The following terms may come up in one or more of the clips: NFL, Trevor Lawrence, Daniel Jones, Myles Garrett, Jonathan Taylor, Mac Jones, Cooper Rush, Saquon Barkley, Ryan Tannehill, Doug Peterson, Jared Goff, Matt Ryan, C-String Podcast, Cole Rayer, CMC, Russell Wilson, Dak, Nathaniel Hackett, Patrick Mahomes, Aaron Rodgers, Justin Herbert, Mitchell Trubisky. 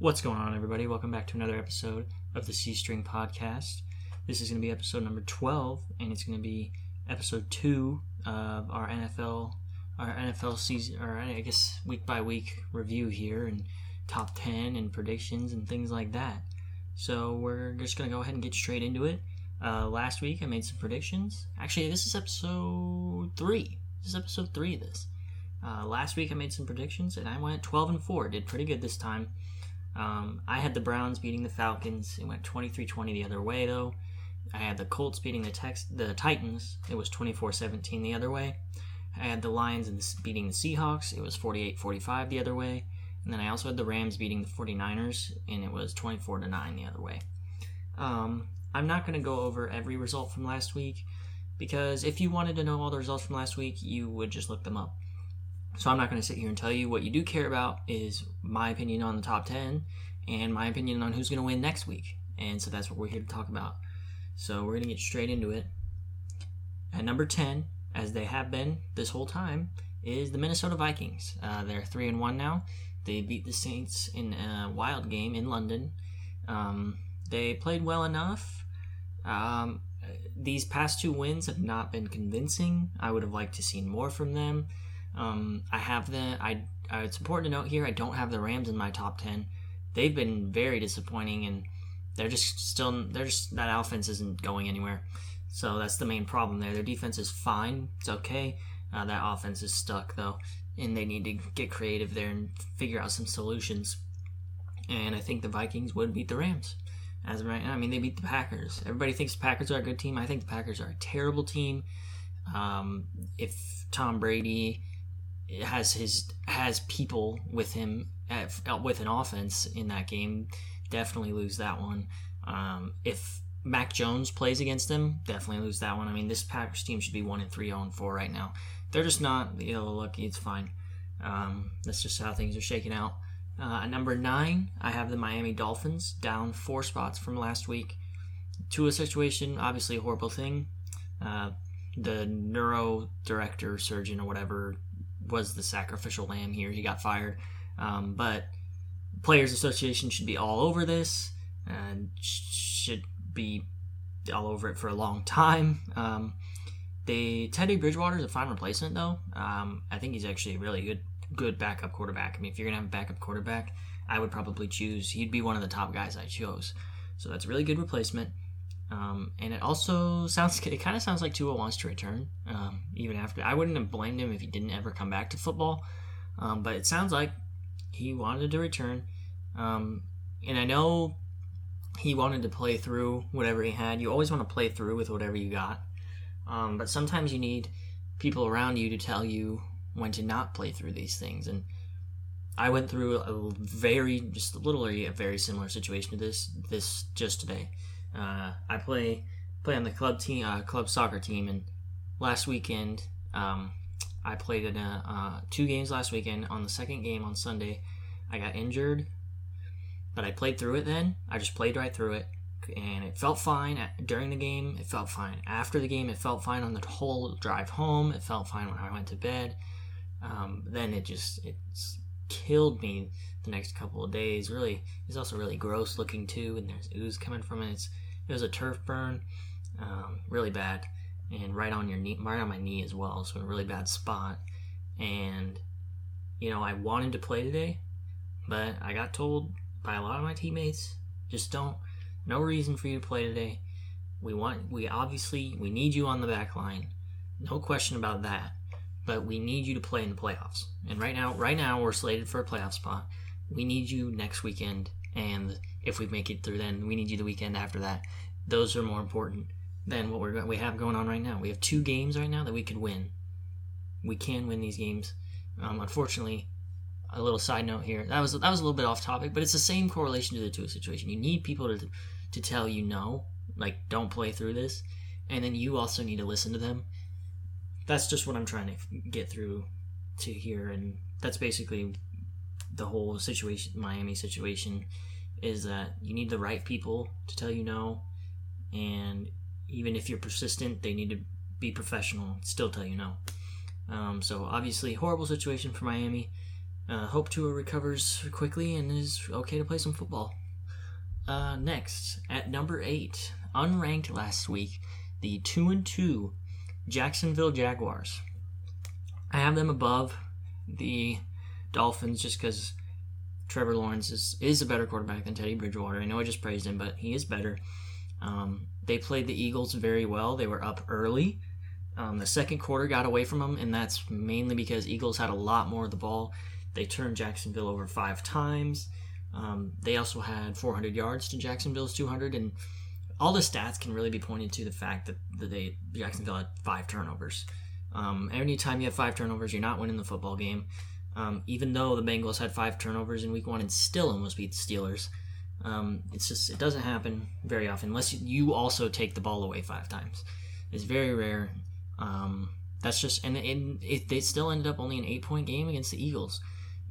What's going on, everybody? Welcome back to another episode of the C-String Podcast. This is going to be episode number 12, and it's going to be episode 2 of our NFL season, or I guess week by week review here, and top 10 and predictions and things like that. So we're just going to go ahead and get straight into it. Last week I made some predictions. Actually, this is episode 3. This is episode 3 of this. Last week I made some predictions, and I went 12-4. Did pretty good this time. I had the Browns beating the Falcons. It went 23-20 the other way, though. I had the Colts beating the Titans. It was 24-17 the other way. I had the Lions beating the Seahawks. It was 48-45 the other way. And then I also had the Rams beating the 49ers, and it was 24-9 the other way. I'm not going to go over every result from last week, because if you wanted to know all the results from last week, you would just look them up. So I'm not going to sit here and tell you. What you do care about is my opinion on the top 10 and my opinion on who's going to win next week. And so that's what we're here to talk about. So we're going to get straight into it. At number 10, as they have been this whole time, is the Minnesota Vikings. They're 3-1 now. They beat the Saints in a wild game in London. They played well enough. These past two wins have not been convincing. I would have liked to see more from them. It's important to note here, I don't have the Rams in my top 10. They've been very disappointing, and that offense isn't going anywhere. So that's the main problem there. Their defense is fine. It's okay. That offense is stuck, though, and they need to get creative there and figure out some solutions. And I think the Vikings would beat the Rams. As right now, I mean, they beat the Packers. Everybody thinks the Packers are a good team. I think the Packers are a terrible team. If Tom Brady has people with him with an offense in that game, definitely lose that one. If Mac Jones plays against them, definitely lose that one. I mean, this Packers team should be 1-3, 0-4 right now. They're just not lucky. It's fine. That's just how things are shaking out. At number 9, I have the Miami Dolphins down 4 spots from last week. Tua situation, obviously a horrible thing. The neuro director, surgeon, or whatever, was the sacrificial lamb here. He got fired. But Players Association should be all over this and should be all over it for a long time. Teddy Bridgewater is a fine replacement, though. I think he's actually a really good backup quarterback. I mean, if you're going to have a backup quarterback, I would probably choose. He'd be one of the top guys I chose. So that's a really good replacement. And it also sounds like Tua wants to return, even after. I wouldn't have blamed him if he didn't ever come back to football, but it sounds like he wanted to return, and I know he wanted to play through whatever he had. You always want to play through with whatever you got, but sometimes you need people around you to tell you when to not play through these things, and I went through a very similar situation to this just today. I play on the club team, club soccer team, and last weekend I played in 2 games last weekend. On the second game on Sunday, I got injured, but I played through it then. I just played right through it, and it felt fine during the game. It felt fine after the game. It felt fine on the whole drive home. It felt fine when I went to bed. Then it killed me the next couple of days. Really, it's also really gross looking too, and there's ooze coming from it. It was a turf burn, really bad, and right on my knee as well. So a really bad spot. And I wanted to play today, but I got told by a lot of my teammates, just no reason for you to play today. We need you on the back line, no question about that. But we need you to play in the playoffs. And right now we're slated for a playoff spot. We need you next weekend, and if we make it through then, we need you the weekend after that. Those are more important than what we have going on right now. We have 2 games right now that we could win. We can win these games. Unfortunately, a little side note here. That was a little bit off topic, but it's the same correlation to the Tua situation. You need people to tell you no, like don't play through this, and then you also need to listen to them. That's just what I'm trying to get through to here, and that's basically the whole situation. Miami situation is that you need the right people to tell you no, and even if you're persistent, they need to be professional and still tell you no. So obviously, horrible situation for Miami. Hope Tua recovers quickly and is okay to play some football. Next, at number 8, unranked last week, the 2-2 Jacksonville Jaguars. I have them above the Dolphins just because Trevor Lawrence is a better quarterback than Teddy Bridgewater. I know I just praised him, but he is better. They played the Eagles very well. They were up early. The second quarter got away from them, and that's mainly because Eagles had a lot more of the ball. They turned Jacksonville over 5 times. They also had 400 yards to Jacksonville's 200, and all the stats can really be pointed to the fact that Jacksonville had 5 turnovers. Anytime you have 5 turnovers, you're not winning the football game. Even though the Bengals had 5 turnovers in week 1 and still almost beat the Steelers, it doesn't happen very often unless you also take the ball away 5 times. It's very rare. They still ended up only an 8-point game against the Eagles.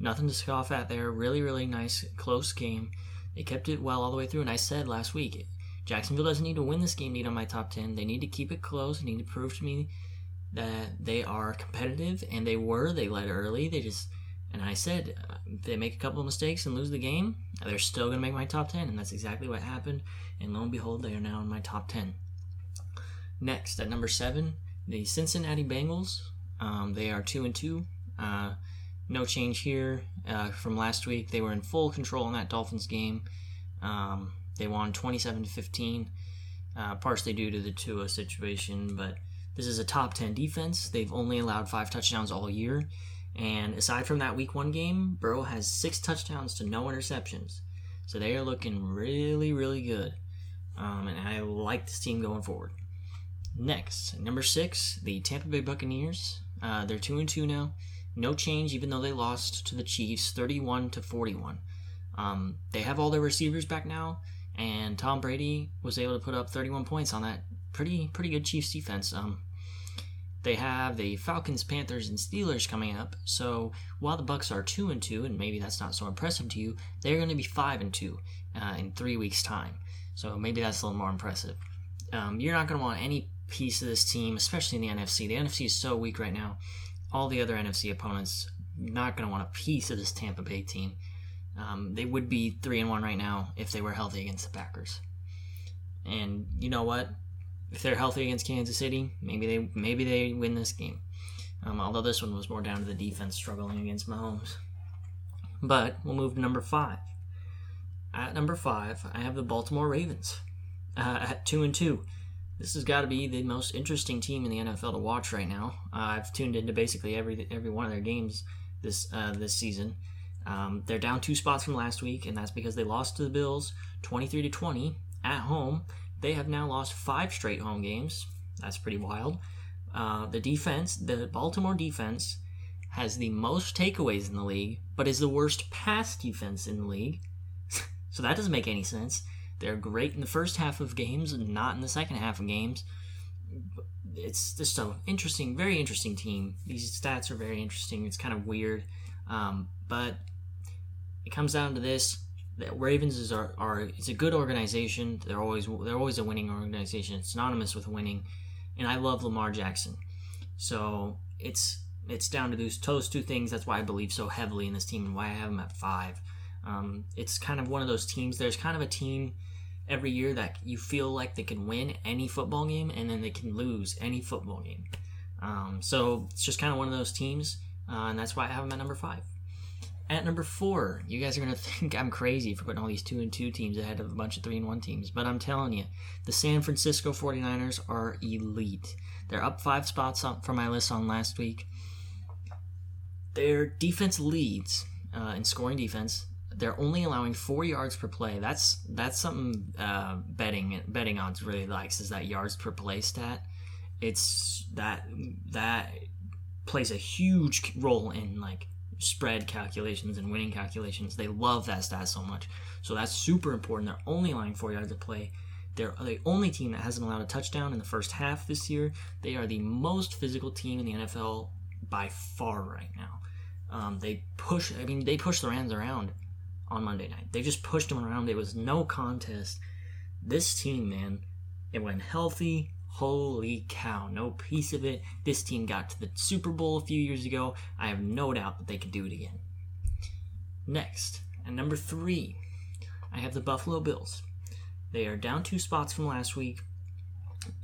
Nothing to scoff at there. Really, really nice, close game. They kept it well all the way through, and I said last week, Jacksonville doesn't need to win this game to get on my top 10. They need to keep it close. They need to prove to me that they are competitive, and they were. They led early. And I said, if they make a couple of mistakes and lose the game, they're still going to make my top 10, and that's exactly what happened. And lo and behold, they are now in my top 10. Next, at number 7, the Cincinnati Bengals. They are 2-2. No change here from last week. They were in full control in that Dolphins game. They won 27-15, partially due to the Tua situation, but this is a top 10 defense. They've only allowed 5 touchdowns all year, and aside from that week 1 game, Burrow has 6 touchdowns to no interceptions. So they are looking really, really good, and I like this team going forward. Next, number 6, the Tampa Bay Buccaneers. They're 2-2 now. No change, even though they lost to the Chiefs 31-41. They have all their receivers back now, and Tom Brady was able to put up 31 points on that pretty good Chiefs defense. They have the Falcons, Panthers, and Steelers coming up. So while the Bucs are 2-2, and maybe that's not so impressive to you, they're going to be 5-2 in 3 weeks' time. So maybe that's a little more impressive. You're not going to want any piece of this team, especially in the NFC. The NFC is so weak right now. All the other NFC opponents not going to want a piece of this Tampa Bay team. They would be 3-1 right now if they were healthy against the Packers. And you know what? If they're healthy against Kansas City, maybe they win this game. Although this one was more down to the defense struggling against Mahomes. But we'll move to number 5. At number 5, I have the Baltimore Ravens at 2-2. This has got to be the most interesting team in the NFL to watch right now. I've tuned into basically every one of their games this season. They're down 2 spots from last week, and that's because they lost to the Bills 23-20 at home. They have now lost 5 straight home games. That's pretty wild. The Baltimore defense has the most takeaways in the league, but is the worst pass defense in the league. So that doesn't make any sense. They're great in the first half of games and not in the second half of games. It's just an interesting, very interesting team. These stats are very interesting. It's kind of weird. But it comes down to this. The Ravens is a good organization. They're always a winning organization. It's synonymous with winning. And I love Lamar Jackson. So it's down to those 2 things. That's why I believe so heavily in this team and why I have them at 5. It's kind of one of those teams. There's kind of a team every year that you feel like they can win any football game and then they can lose any football game. So it's just kind of one of those teams, and that's why I have them at number 5. At number 4, you guys are going to think I'm crazy for putting all these 2-2 teams ahead of a bunch of 3-1 teams, but I'm telling you, the San Francisco 49ers are elite. They're up 5 spots from my list on last week. Their defense leads in scoring defense. They're only allowing 4 yards per play. That's something betting odds really likes, is that yards per play stat. It's that plays a huge role in like spread calculations and winning calculations. They love that stat so much. So that's super important. They're only allowing 4 yards of play. They're the only team that hasn't allowed a touchdown in the first half this year. They are the most physical team in the NFL by far right now. They push the Rams around on Monday night. They just pushed them around. It was no contest. This team, man, it went healthy. Holy cow, no piece of it. This team got to the Super Bowl a few years ago. I have no doubt that they could do it again. Next, at number 3, I have the Buffalo Bills. They are down 2 spots from last week.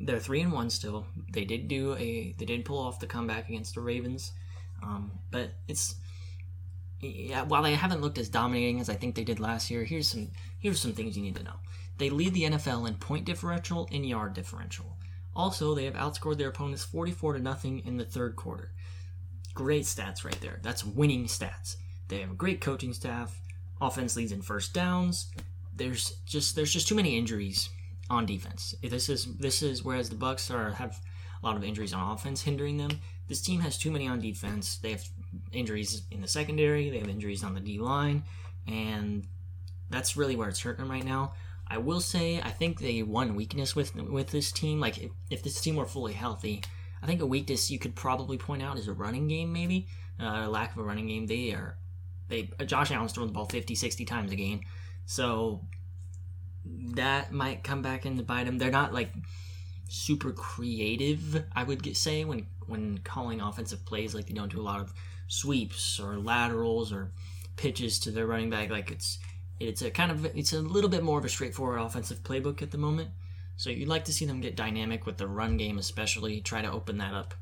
They're 3-1 still. They did pull off the comeback against the Ravens, but it's while they haven't looked as dominating as I think they did last year. Here's some things you need to know. They lead the NFL in point differential and yard differential. Also, they have outscored their opponents 44-0 in the third quarter. Great stats right there. That's winning stats. They have a great coaching staff. Offense leads in first downs. There's just too many injuries on defense. This is whereas the Bucks have a lot of injuries on offense hindering them. This team has too many on defense. They have injuries in the secondary. They have injuries on the D line, and that's really where it's hurting them right now. I will say I think the one weakness with this team, like if this team were fully healthy, I think a weakness you could probably point out is a running game maybe, lack of a running game. Josh Allen's throwing the ball 50-60 times a game, so that might come back in to bite them. They're not like super creative, I would say, when calling offensive plays. Like they don't do a lot of sweeps or laterals or pitches to their running back. Like it's a little bit more of a straightforward offensive playbook at the moment. So you'd like to see them get dynamic with the run game, especially try to open that up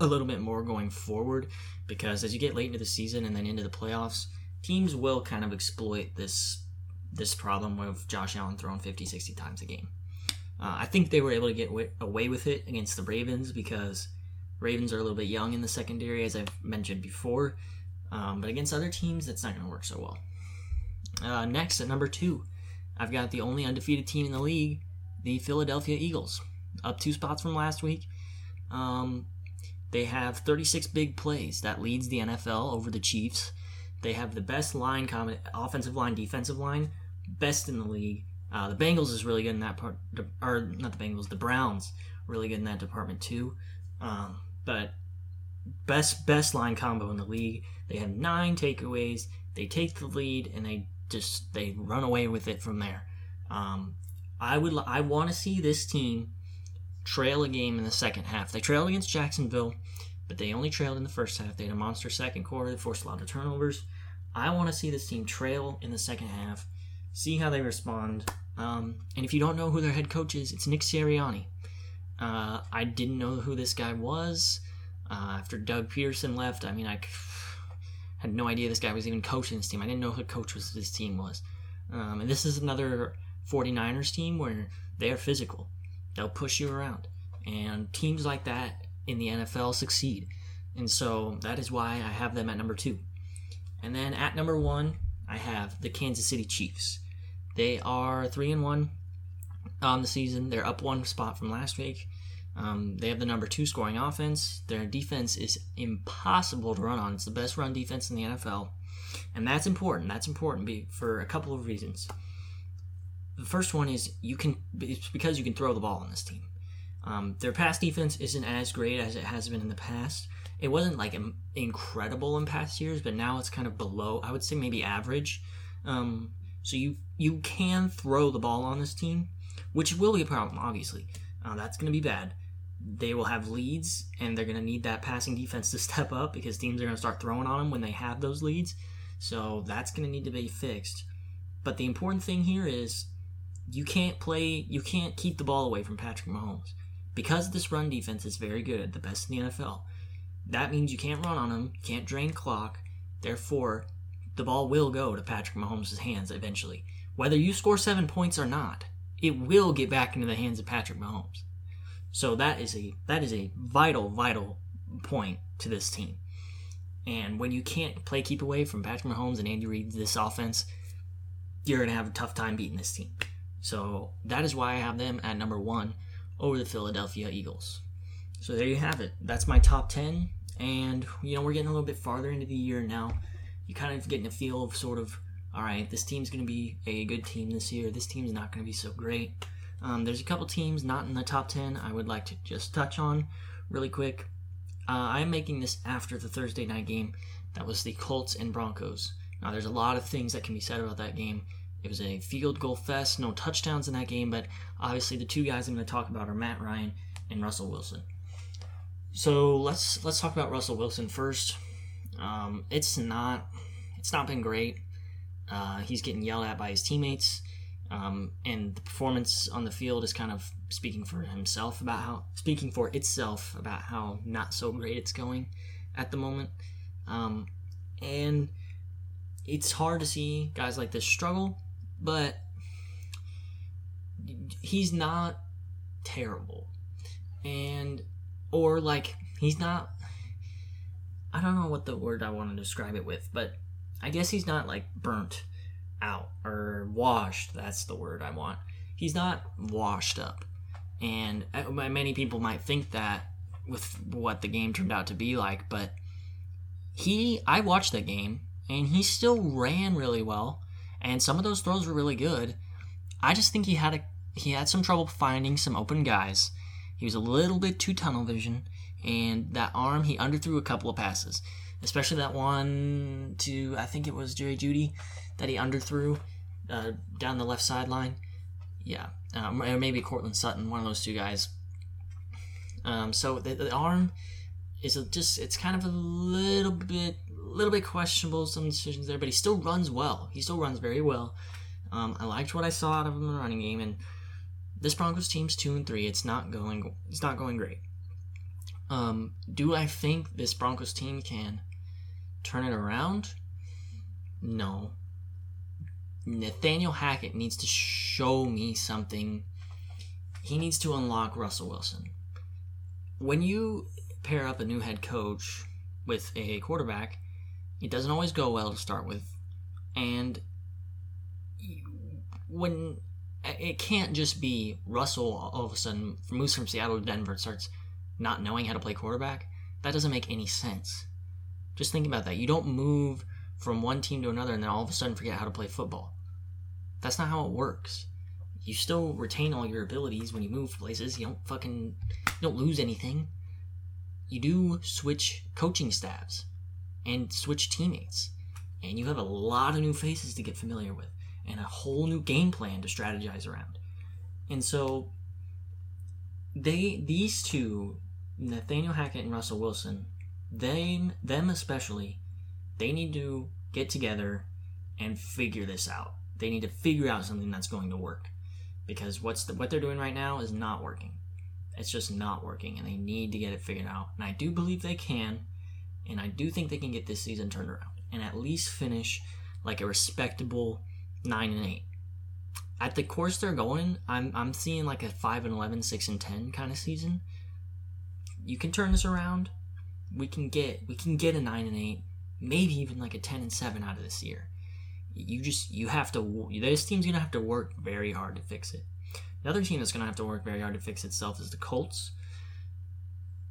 a little bit more going forward, because as you get late into the season and then into the playoffs, teams will kind of exploit this problem with Josh Allen throwing 50-60 times a game. I think they were able to get away with it against the Ravens because Ravens are a little bit young in the secondary, as I've mentioned before, but against other teams, that's not going to work so well. Next, at number 2, I've got the only undefeated team in the league, the Philadelphia Eagles, up 2 spots from last week. They have 36 big plays. That leads the NFL over the Chiefs. They have the best line, offensive line, defensive line, best in the league. The Bengals is really good in that part, or not the Bengals, the Browns, really good in that department too. But best line combo in the league. They have 9 takeaways. They take the lead and they run away with it from there. I want to see this team trail a game in the second half. They trailed against Jacksonville, but they only trailed in the first half. They had a monster second quarter that forced a lot of turnovers. I want to see this team trail in the second half, see how they respond. And if you don't know who their head coach is, it's Nick Sirianni. I didn't know who this guy was after Doug Peterson left. I mean, I had no idea this guy was even coaching this team. I didn't know who coach this team was. And this is another 49ers team where they're physical. They'll push you around. And teams like that in the NFL succeed. And so that is why I have them at number 2. And then at number 1, I have the Kansas City Chiefs. They are 3-1 on the season. They're up 1 spot from last week. They have the number 2 scoring offense. Their defense is impossible to run on. It's the best run defense in the NFL. And that's important. That's important for a couple of reasons. The first one is it's because you can throw the ball on this team. Their pass defense isn't as great as it has been in the past. It wasn't like incredible in past years, but now it's kind of below, I would say maybe average. So you can throw the ball on this team, which will be a problem, obviously. That's going to be bad. They will have leads, and they're going to need that passing defense to step up because teams are going to start throwing on them when they have those leads. So that's going to need to be fixed. But the important thing here is you can't keep the ball away from Patrick Mahomes. Because this run defense is very good, the best in the NFL, that means you can't run on him, can't drain clock, therefore the ball will go to Patrick Mahomes' hands eventually. Whether you score 7 points or not, it will get back into the hands of Patrick Mahomes. So that is a vital point to this team. And when you can't play keep away from Patrick Mahomes and Andy Reid's this offense, you're going to have a tough time beating this team. So that is why I have them at number 1 over the Philadelphia Eagles. So there you have it. That's my top 10. And, we're getting a little bit farther into the year now. You're kind of getting a feel of sort of, all right, this team's going to be a good team this year. This team's not going to be so great. There's a couple teams not in the top 10 I would like to just touch on really quick. I'm making this after the Thursday night game. That was the Colts and Broncos. Now, there's a lot of things that can be said about that game. It was a field goal fest, no touchdowns in that game, but obviously the two guys I'm going to talk about are Matt Ryan and Russell Wilson. So let's talk about Russell Wilson first. It's not been great. He's getting yelled at by his teammates, and the performance on the field is kind of speaking for itself about how not so great it's going at the moment. And it's hard to see guys like this struggle, but he's not terrible. I don't know what the word I want to describe it with, but I guess he's not like burnt out or washed. That's the word I want. He's not washed up. And many people might think that with what the game turned out to be like, but I watched that game and he still ran really well. And some of those throws were really good. I just think he had some trouble finding some open guys. He was a little bit too tunnel vision, and that arm, he underthrew a couple of passes, especially that one to, I think it was Jerry Jeudy, that he underthrew down the left sideline. Yeah, or maybe Cortland Sutton, one of those two guys. So the arm is it's kind of a little bit questionable, some decisions there, but he still runs well. He still runs very well. I liked what I saw out of him in the running game, and this Broncos team's 2-3. It's not going great. Do I think this Broncos team can turn it around? No. Nathaniel Hackett needs to show me something. He needs to unlock Russell Wilson. When you pair up a new head coach with a quarterback, it doesn't always go well to start with. And when it can't just be Russell all of a sudden moves from Seattle to Denver and starts not knowing how to play quarterback. That doesn't make any sense. Just think about that. You don't move from one team to another and then all of a sudden forget how to play football. That's not how it works. You still retain all your abilities when you move places. You don't lose anything. You do switch coaching staffs and switch teammates. And you have a lot of new faces to get familiar with and a whole new game plan to strategize around. And so these two, Nathaniel Hackett and Russell Wilson, them especially, they need to get together and figure this out. They need to figure out something that's going to work, because what they're doing right now is not working. It's just not working, and they need to get it figured out. And I do believe they can, and I do think they can get this season turned around and at least finish like a respectable 9-8. At the course they're going, I'm seeing like a 5-11, 6-10 kind of season. You can turn this around. We can get a 9-8, maybe even like a 10-7 out of this year. This team's gonna have to work very hard to fix it. Another team that's gonna have to work very hard to fix itself is the Colts.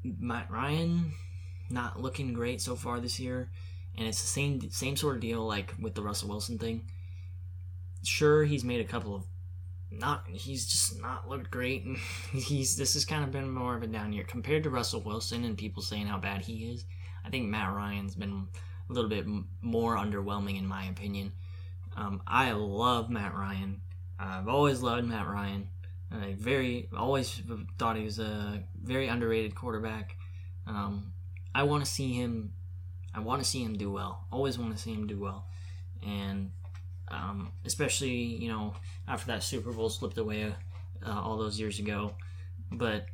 Matt Ryan, not looking great so far this year, and it's the same sort of deal like with the Russell Wilson thing. Sure, he's made a couple of he's just not looked great, and this has kind of been more of a down year compared to Russell Wilson and people saying how bad he is. I think Matt Ryan's been a little bit more underwhelming in my opinion. I love Matt Ryan. I've always loved Matt Ryan. Always thought he was a very underrated quarterback. I want to see him do well. Always want to see him do well, and especially, after that Super Bowl slipped away all those years ago. But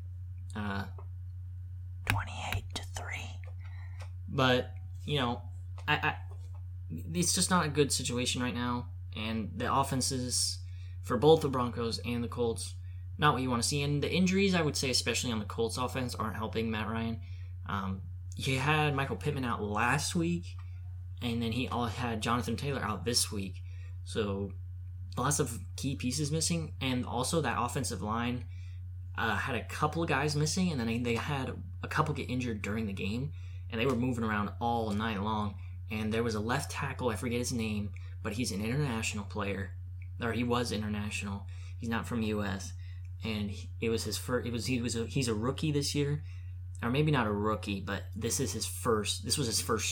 28-3. But it's just not a good situation right now, and the offenses for both the Broncos and the Colts, not what you want to see. And the injuries, I would say, especially on the Colts offense, aren't helping Matt Ryan. You had Michael Pittman out last week, and then he had Jonathan Taylor out this week. So lots of key pieces missing, and also that offensive line had a couple of guys missing, and then they had a couple get injured during the game, and they were moving around all night long. And there was a left tackle, I forget his name, but he's an international player, or he was international. He's not from U.S., and it was his first. He's a rookie this year, or maybe not a rookie, but this was his first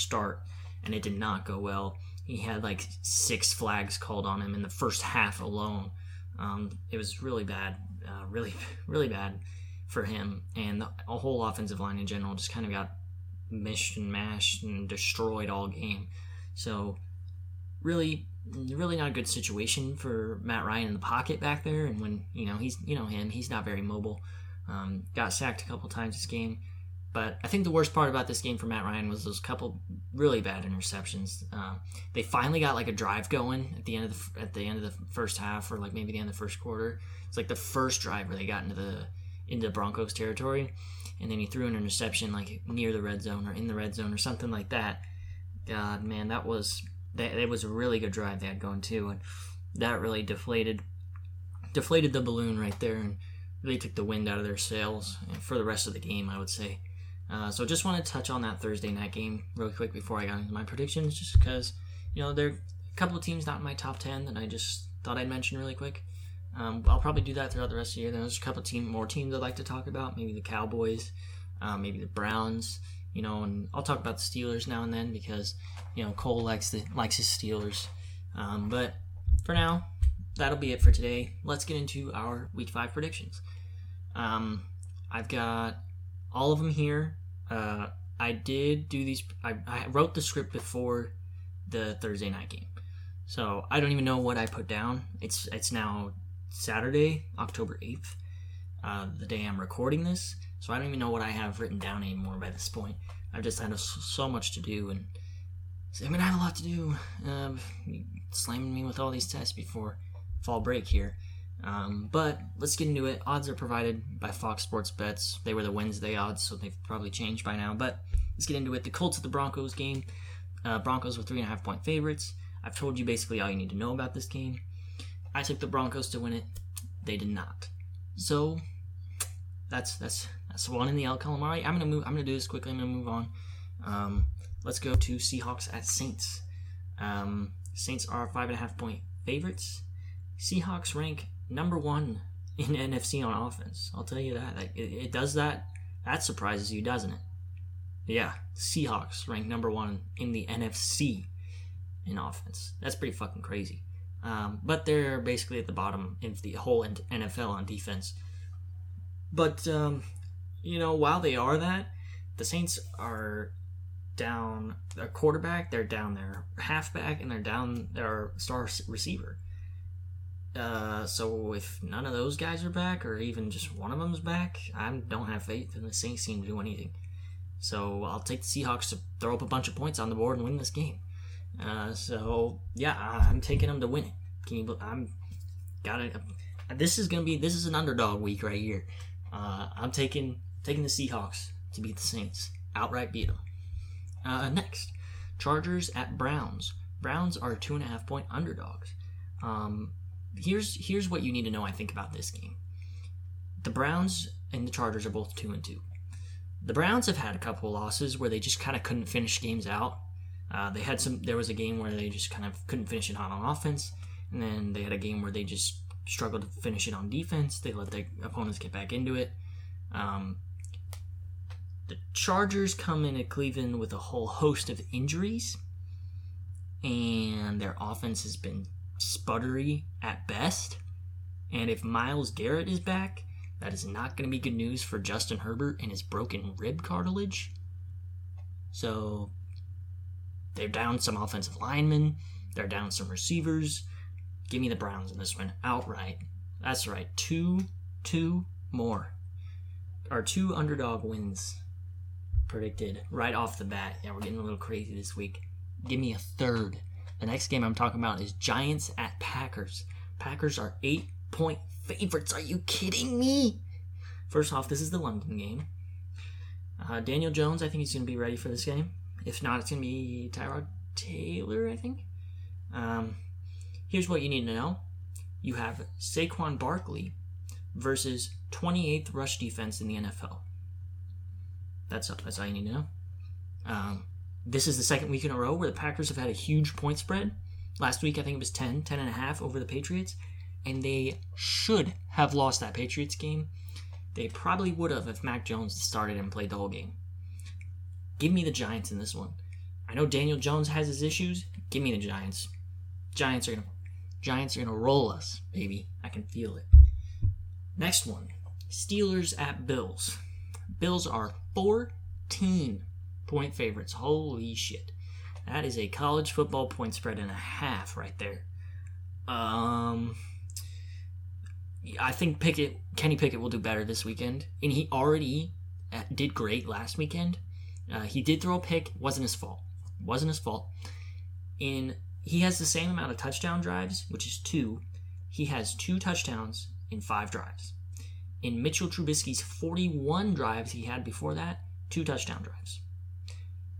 start, and it did not go well. He had like 6 flags called on him in the first half alone. It was really bad, really bad for him. And the whole offensive line in general just kind of got mished and mashed and destroyed all game. So really, really not a good situation for Matt Ryan in the pocket back there. And when, he's not very mobile. Got sacked a couple times this game. But I think the worst part about this game for Matt Ryan was those couple really bad interceptions. They finally got like a drive going at the end of the first half, or like maybe the end of the first quarter. It's like the first drive where they got into Broncos territory, and then he threw an interception like near the red zone or in the red zone or something like that. God, man, that was a really good drive they had going too, and that really deflated the balloon right there and really took the wind out of their sails for the rest of the game, I would say. So just want to touch on that Thursday night game real quick before I got into my predictions, just because, there are a couple of teams not in my top 10 that I just thought I'd mention really quick. I'll probably do that throughout the rest of the year. There's a couple of more teams I'd like to talk about, maybe the Cowboys, maybe the Browns, and I'll talk about the Steelers now and then because, Cole likes his Steelers. But for now, that'll be it for today. Let's get into our Week 5 predictions. I've got all of them here. I did do these. I wrote the script before the Thursday night game, so I don't even know what I put down. It's now Saturday, October 8th, the day I'm recording this, so I don't even know what I have written down anymore by this point. I've just had so much to do, and I'm going to have a lot to do. Slamming me with all these tests before fall break here. But let's get into it. Odds are provided by Fox Sports Bets. They were the Wednesday odds, so they've probably changed by now. But let's get into it. The Colts at the Broncos game. Broncos were 3.5-point favorites. I've told you basically all you need to know about this game. I took the Broncos to win it. They did not. So that's one in the El Calamari. I'm gonna do this quickly. I'm gonna move on. Let's go to Seahawks at Saints. Saints are 5.5-point favorites. Seahawks rank number 1 in NFC on offense. I'll tell you that. It does that. That surprises you, doesn't it? Yeah, Seahawks rank number 1 in the NFC in offense. That's pretty fucking crazy. But they're basically at the bottom of the whole NFL on defense. But, while they are that, the Saints are down their quarterback, they're down their halfback, and they're down their star receiver. So if none of those guys are back, or even just one of them's back, I don't have faith in the Saints team to do anything. So I'll take the Seahawks to throw up a bunch of points on the board and win this game. I'm taking them to win it. This is an underdog week right here. I'm taking the Seahawks to beat the Saints. Outright beat them. Next, Chargers at Browns. Browns are 2.5-point underdogs. Here's what you need to know, I think, about this game. The Browns and the Chargers are both 2-2. The Browns have had a couple of losses where they just kind of couldn't finish games out. There was a game where they just kind of couldn't finish it on offense, and then they had a game where they just struggled to finish it on defense. They let their opponents get back into it. The Chargers come into Cleveland with a whole host of injuries, and their offense has been sputtery at best. And if Myles Garrett is back, that is not going to be good news for Justin Herbert and his broken rib cartilage. So they're down some offensive linemen, they're down some receivers. Give me the Browns in this one outright. That's right, two underdog wins predicted right off the bat. Yeah, we're getting a little crazy this week. Give me a third. The next game I'm talking about is Giants at Packers. Packers are 8-point favorites. Are you kidding me? First off, this is the London game. Daniel Jones, I think he's going to be ready for this game. If not, it's going to be Tyrod Taylor, I think. Here's what you need to know. You have Saquon Barkley versus 28th rush defense in the NFL. That's all you need to know. This is the second week in a row where the Packers have had a huge point spread. Last week, I think it was 10.5 over the Patriots, and they should have lost that Patriots game. They probably would have if Mac Jones started and played the whole game. Give me the Giants in this one. I know Daniel Jones has his issues. Give me the Giants. Giants are gonna roll us, baby. I can feel it. Next one, Steelers at Bills. Bills are 14-point favorites. Holy shit. That is a college football point spread and a half right there. I think Kenny Pickett will do better this weekend, and he already did great last weekend. He did throw a pick. Wasn't his fault. And he has the same amount of touchdown drives, which is 2. He has 2 touchdowns in 5 drives. In Mitchell Trubisky's 41 drives he had before that, 2 touchdown drives.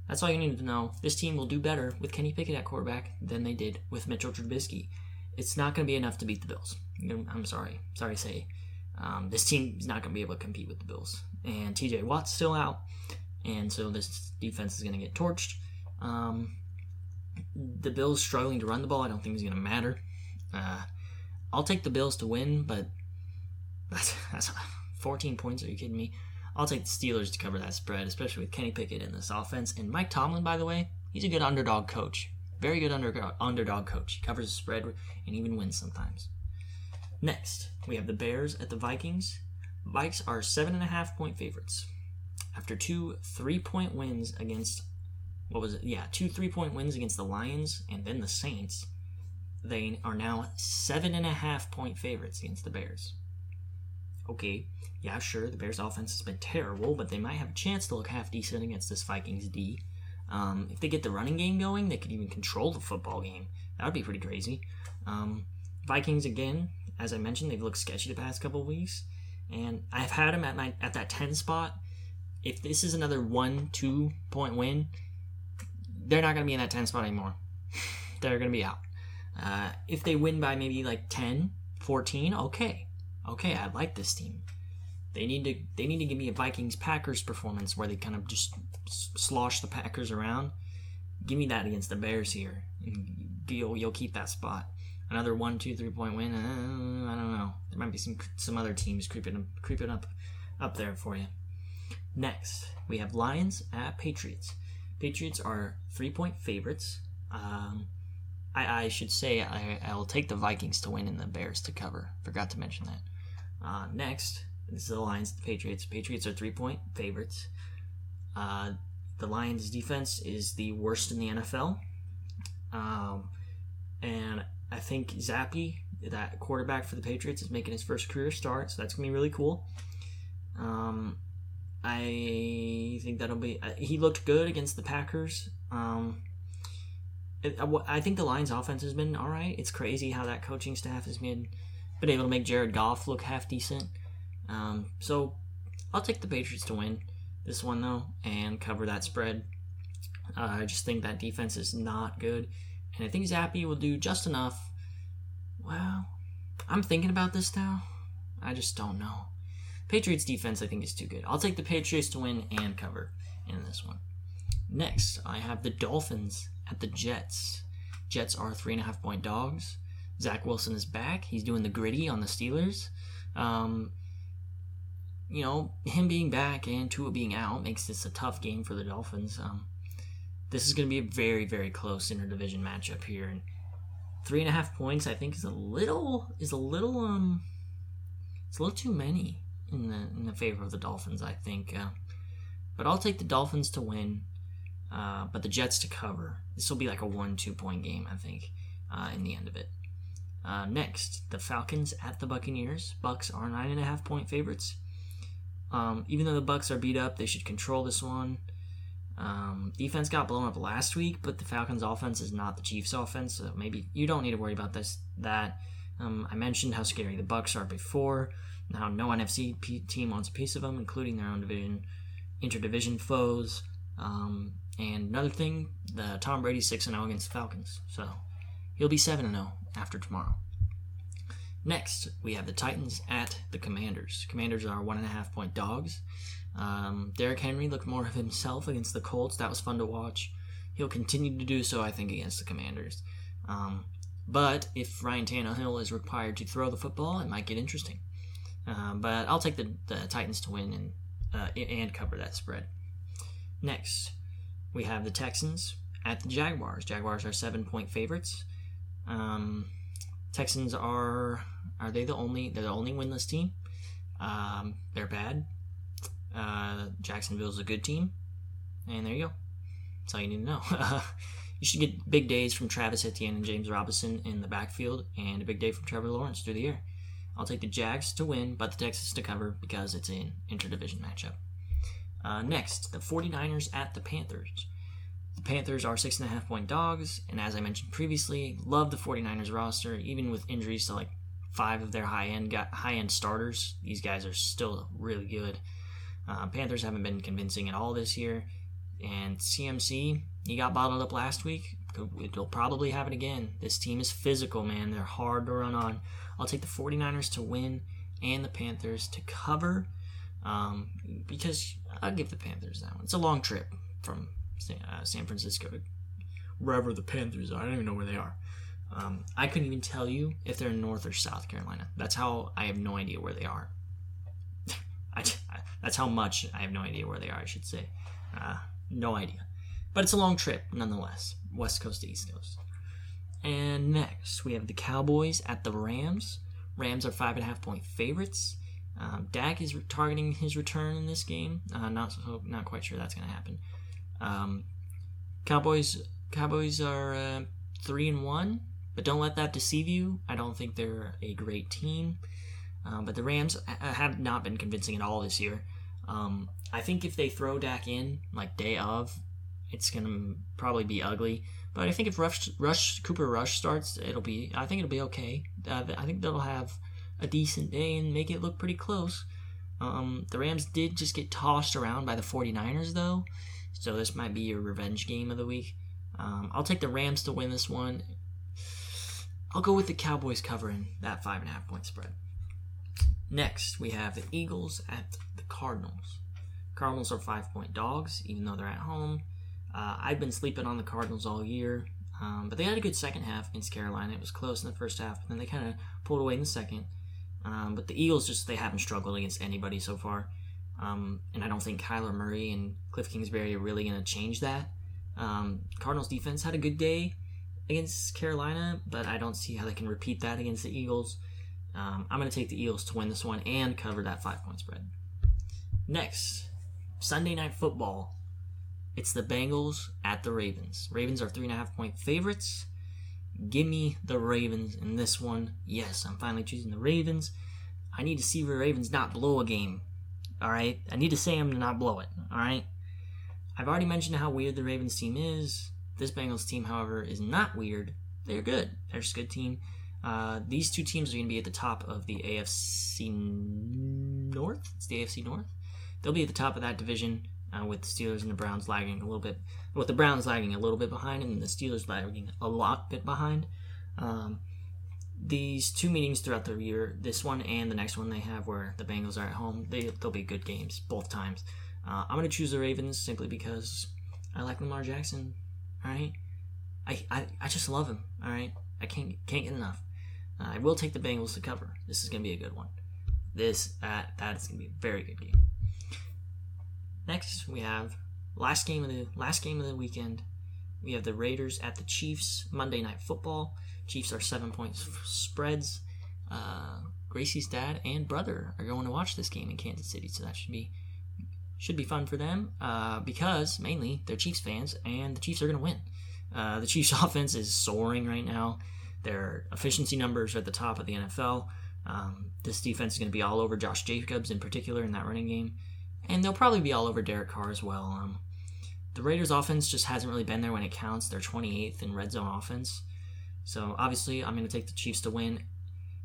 That's all you need to know. This team will do better with Kenny Pickett at quarterback than they did with Mitchell Trubisky. It's not going to be enough to beat the Bills. I'm sorry. Sorry to say. This team is not going to be able to compete with the Bills. And TJ Watt's still out. And so this defense is going to get torched. The Bills struggling to run the ball, I don't think is going to matter. I'll take the Bills to win, but that's 14 points. Are you kidding me? I'll take the Steelers to cover that spread, especially with Kenny Pickett in this offense. And Mike Tomlin, by the way, he's a good underdog coach. Very good underdog coach. He covers the spread and even wins sometimes. Next, we have the Bears at the Vikings. Vikes are 7.5 point favorites. After two 3-point wins against the Lions and then the Saints, they are now 7.5 point favorites against the Bears. Okay, yeah, sure, the Bears' offense has been terrible, but they might have a chance to look half decent against this Vikings D. If they get the running game going, they could even control the football game. That would be pretty crazy. Vikings, again, as I mentioned, they've looked sketchy the past couple of weeks, and I've had them at that 10 spot. If this is another 1-2 point win, they're not going to be in that 10 spot anymore. They're going to be out. If they win by maybe like 10, 14, okay, I like this team. They need to give me a Vikings-Packers performance where they kind of just slosh the Packers around. Give me that against the Bears here. You'll keep that spot. Another 1-2-3 point win. I don't know. There might be some other teams creeping up there for you. Next, we have Lions at Patriots. Patriots are 3-point favorites. I should say I'll take the Vikings to win and the Bears to cover. Forgot to mention that. Next, this is the Lions to the Patriots. Patriots are 3-point favorites. The Lions' defense is the worst in the NFL. And I think Zappe, that quarterback for the Patriots, is making his first career start, so that's going to be really cool. I think that'll be... he looked good against the Packers. I think the Lions' offense has been all right. It's crazy how that coaching staff has been able to make Jared Goff look half decent. So I'll take the Patriots to win this one, though, and cover that spread. I just think that defense is not good. And I think Zappe will do just enough. Well, I'm thinking about this now. I just don't know. Patriots defense, I think, is too good. I'll take the Patriots to win and cover in this one. Next, I have the Dolphins at the Jets. Jets are 3.5-point dogs. Zach Wilson is back. He's doing the gritty on the Steelers. Him being back and Tua being out makes this a tough game for the Dolphins. This is going to be a very, very close interdivision matchup here. And 3.5 points, I think, is a little too many in the favor of the Dolphins, I think. But I'll take the Dolphins to win, but the Jets to cover. This will be like a 1-2 point game, I think, in the end of it. Next, the Falcons at the Buccaneers. Bucs are 9.5-point favorites. Even though the Bucs are beat up, they should control this one. Defense got blown up last week, but the Falcons' offense is not the Chiefs' offense, so maybe you don't need to worry about that. I mentioned how scary the Bucs are before, and how no NFC team wants a piece of them, including their own division, interdivision foes. And another thing, Tom Brady's 6-0 against the Falcons, so he'll be 7-0 after tomorrow. Next, we have the Titans at the Commanders. Commanders are 1.5-point dogs. Derrick Henry looked more of himself against the Colts. That was fun to watch. He'll continue to do so, I think, against the Commanders. But if Ryan Tannehill is required to throw the football, it might get interesting. But I'll take the Titans to win and cover that spread. Next, we have the Texans at the Jaguars. Jaguars are 7-point favorites. Texans are they the only winless team? They're bad. Jacksonville's a good team, and there you go. That's all you need to know. You should get big days from Travis Etienne and James Robinson in the backfield, and a big day from Trevor Lawrence through the air. I'll take the Jags to win, but the Texans to cover because it's an interdivision matchup. Next, the 49ers at the Panthers. The Panthers are 6.5 point dogs, and as I mentioned previously, love the 49ers roster. Even with injuries to like 5 of their high-end starters, these guys are still really good. Panthers haven't been convincing at all this year, and CMC, he got bottled up last week. It'll probably happen again. This team is physical, man. They're hard to run on. I'll take the 49ers to win and the Panthers to cover, because I'll give the Panthers that one. It's a long trip from San Francisco to wherever the Panthers are. I don't even know where they are. I couldn't even tell you if they're in North or South Carolina. That's how I have no idea where they are. That's how much I have no idea where they are, I should say. No idea. But it's a long trip, nonetheless. West Coast to East Coast. And next, we have the Cowboys at the Rams. Rams are 5.5-point favorites. Dak is targeting his return in this game. Not quite sure that's going to happen. Cowboys are 3-1, but don't let that deceive you. I don't think they're a great team. But the Rams have not been convincing at all this year. I think if they throw Dak in, like day of, it's going to probably be ugly. But I think if Cooper Rush starts, I think it'll be okay. I think they'll have a decent day and make it look pretty close. The Rams did just get tossed around by the 49ers, though. So this might be your revenge game of the week. I'll take the Rams to win this one. I'll go with the Cowboys covering that 5.5 point spread. Next, we have the Eagles at the Cardinals. Cardinals are 5-point dogs, even though they're at home. I've been sleeping on the Cardinals all year, but they had a good second half against Carolina. It was close in the first half, but then they kind of pulled away in the second. But the Eagles, they haven't struggled against anybody so far. And I don't think Kyler Murray and Cliff Kingsbury are really going to change that. Cardinals defense had a good day against Carolina, but I don't see how they can repeat that against the Eagles. I'm going to take the Eagles to win this one and cover that 5-point spread. Next, Sunday Night Football. It's the Bengals at the Ravens. Ravens are 3.5-point favorites. Give me the Ravens in this one. Yes, I'm finally choosing the Ravens. I need to see the Ravens not blow a game. All right? I need to see them to not blow it. All right? I've already mentioned how weird the Ravens team is. This Bengals team, however, is not weird. They're good. They're just a good team. These two teams are going to be at the top of the AFC North. It's the AFC North. They'll be at the top of that division with the Steelers and the Browns lagging a little bit. With the Browns lagging a little bit behind and the Steelers lagging a lot bit behind. These two meetings throughout the year, this one and the next one they have where the Bengals are at home, they'll be good games both times. I'm going to choose the Ravens simply because I like Lamar Jackson. All right? I just love him. All right? I can't get enough. I will take the Bengals to cover. This is going to be a good one. That is going to be a very good game. Next, we have last game of the weekend. We have the Raiders at the Chiefs. Monday Night Football. Chiefs are 7-point spreads. Gracie's dad and brother are going to watch this game in Kansas City, so that should be fun for them because mainly they're Chiefs fans and the Chiefs are going to win. The Chiefs' offense is soaring right now. Their efficiency numbers are at the top of the NFL. This defense is going to be all over Josh Jacobs in particular in that running game. And they'll probably be all over Derek Carr as well. The Raiders' offense just hasn't really been there when it counts. They're 28th in red zone offense. So, obviously, I'm going to take the Chiefs to win.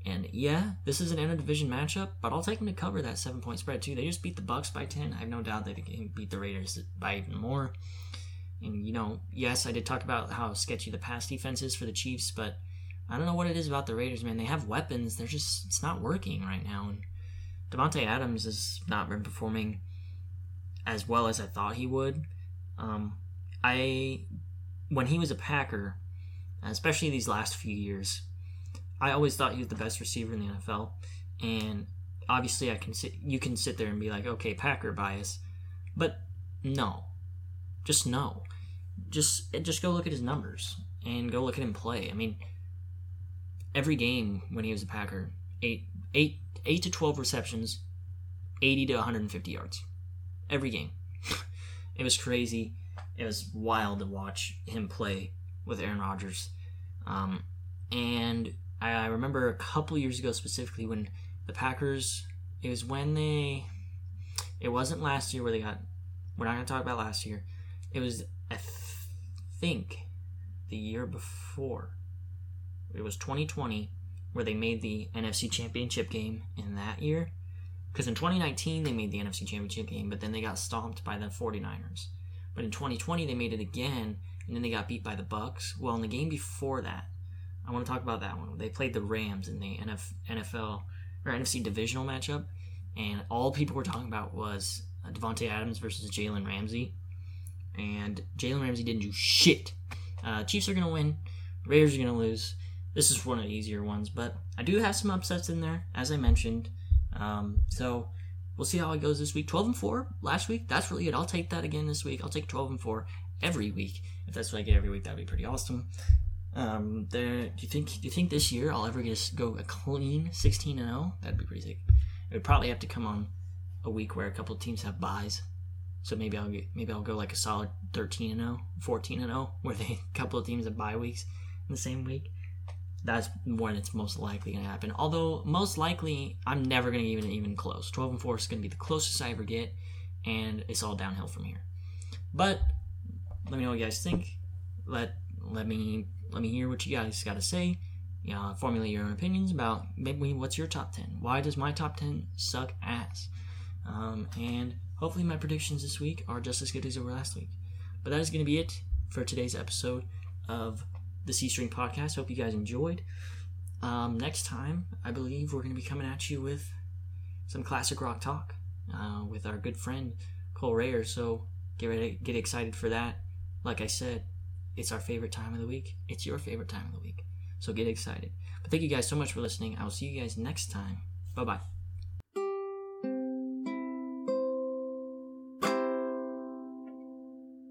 And, yeah, this is an interdivision matchup, but I'll take them to cover that 7-point spread, too. They just beat the Bucs by 10. I have no doubt that they can beat the Raiders by even more. And, yes, I did talk about how sketchy the pass defense is for the Chiefs, but I don't know what it is about the Raiders, man. They have weapons. They're just, it's not working right now. And Davante Adams has not been performing as well as I thought he would. When he was a Packer, especially these last few years, I always thought he was the best receiver in the NFL. And obviously, you can sit there and be like, okay, Packer bias, but no. Just go look at his numbers and go look at him play. I mean, every game when he was a Packer, 8 to 12 receptions, 80 to 150 yards. Every game. It was crazy. It was wild to watch him play. with Aaron Rodgers. And I remember a couple years ago specifically when the Packers, it wasn't last year where they got, we're not going to talk about last year. It was, I think, the year before. It was 2020 where they made the NFC Championship game in that year. Because in 2019, they made the NFC Championship game, but then they got stomped by the 49ers. But in 2020, they made it again, and then they got beat by the Bucks. Well, in the game before that, I want to talk about that one. They played the Rams in the NFL or NFC divisional matchup, and all people were talking about was Davante Adams versus Jaylen Ramsey. And Jaylen Ramsey didn't do shit. Chiefs are going to win. Raiders are going to lose. This is one of the easier ones, but I do have some upsets in there, as I mentioned. So we'll see how it goes this week. 12-4 last week. That's really good. I'll take that again this week. I'll take 12-4 every week. If that's what I get every week, that'd be pretty awesome. Do you think this year I'll ever just go a clean 16-0? That'd be pretty sick. It would probably have to come on a week where a couple of teams have buys. So maybe I'll go like a solid 13-0, 14-0, where they a couple of teams have bye weeks in the same week. That's when it's most likely going to happen. Although, most likely, I'm never going to get even close. 12-4 is going to be the closest I ever get, and it's all downhill from here. But let me know what you guys think. Let me hear what you guys got to say. You know, formulate your own opinions about maybe what's your top 10. Why does my top 10 suck ass? And hopefully my predictions this week are just as good as they were last week. But that is going to be it for today's episode of the C-String Podcast. Hope you guys enjoyed. Next time, I believe we're going to be coming at you with some classic rock talk with our good friend Cole Rayer. So get excited for that. Like I said, it's our favorite time of the week. It's your favorite time of the week. So get excited. But thank you guys so much for listening. I will see you guys next time. Bye-bye.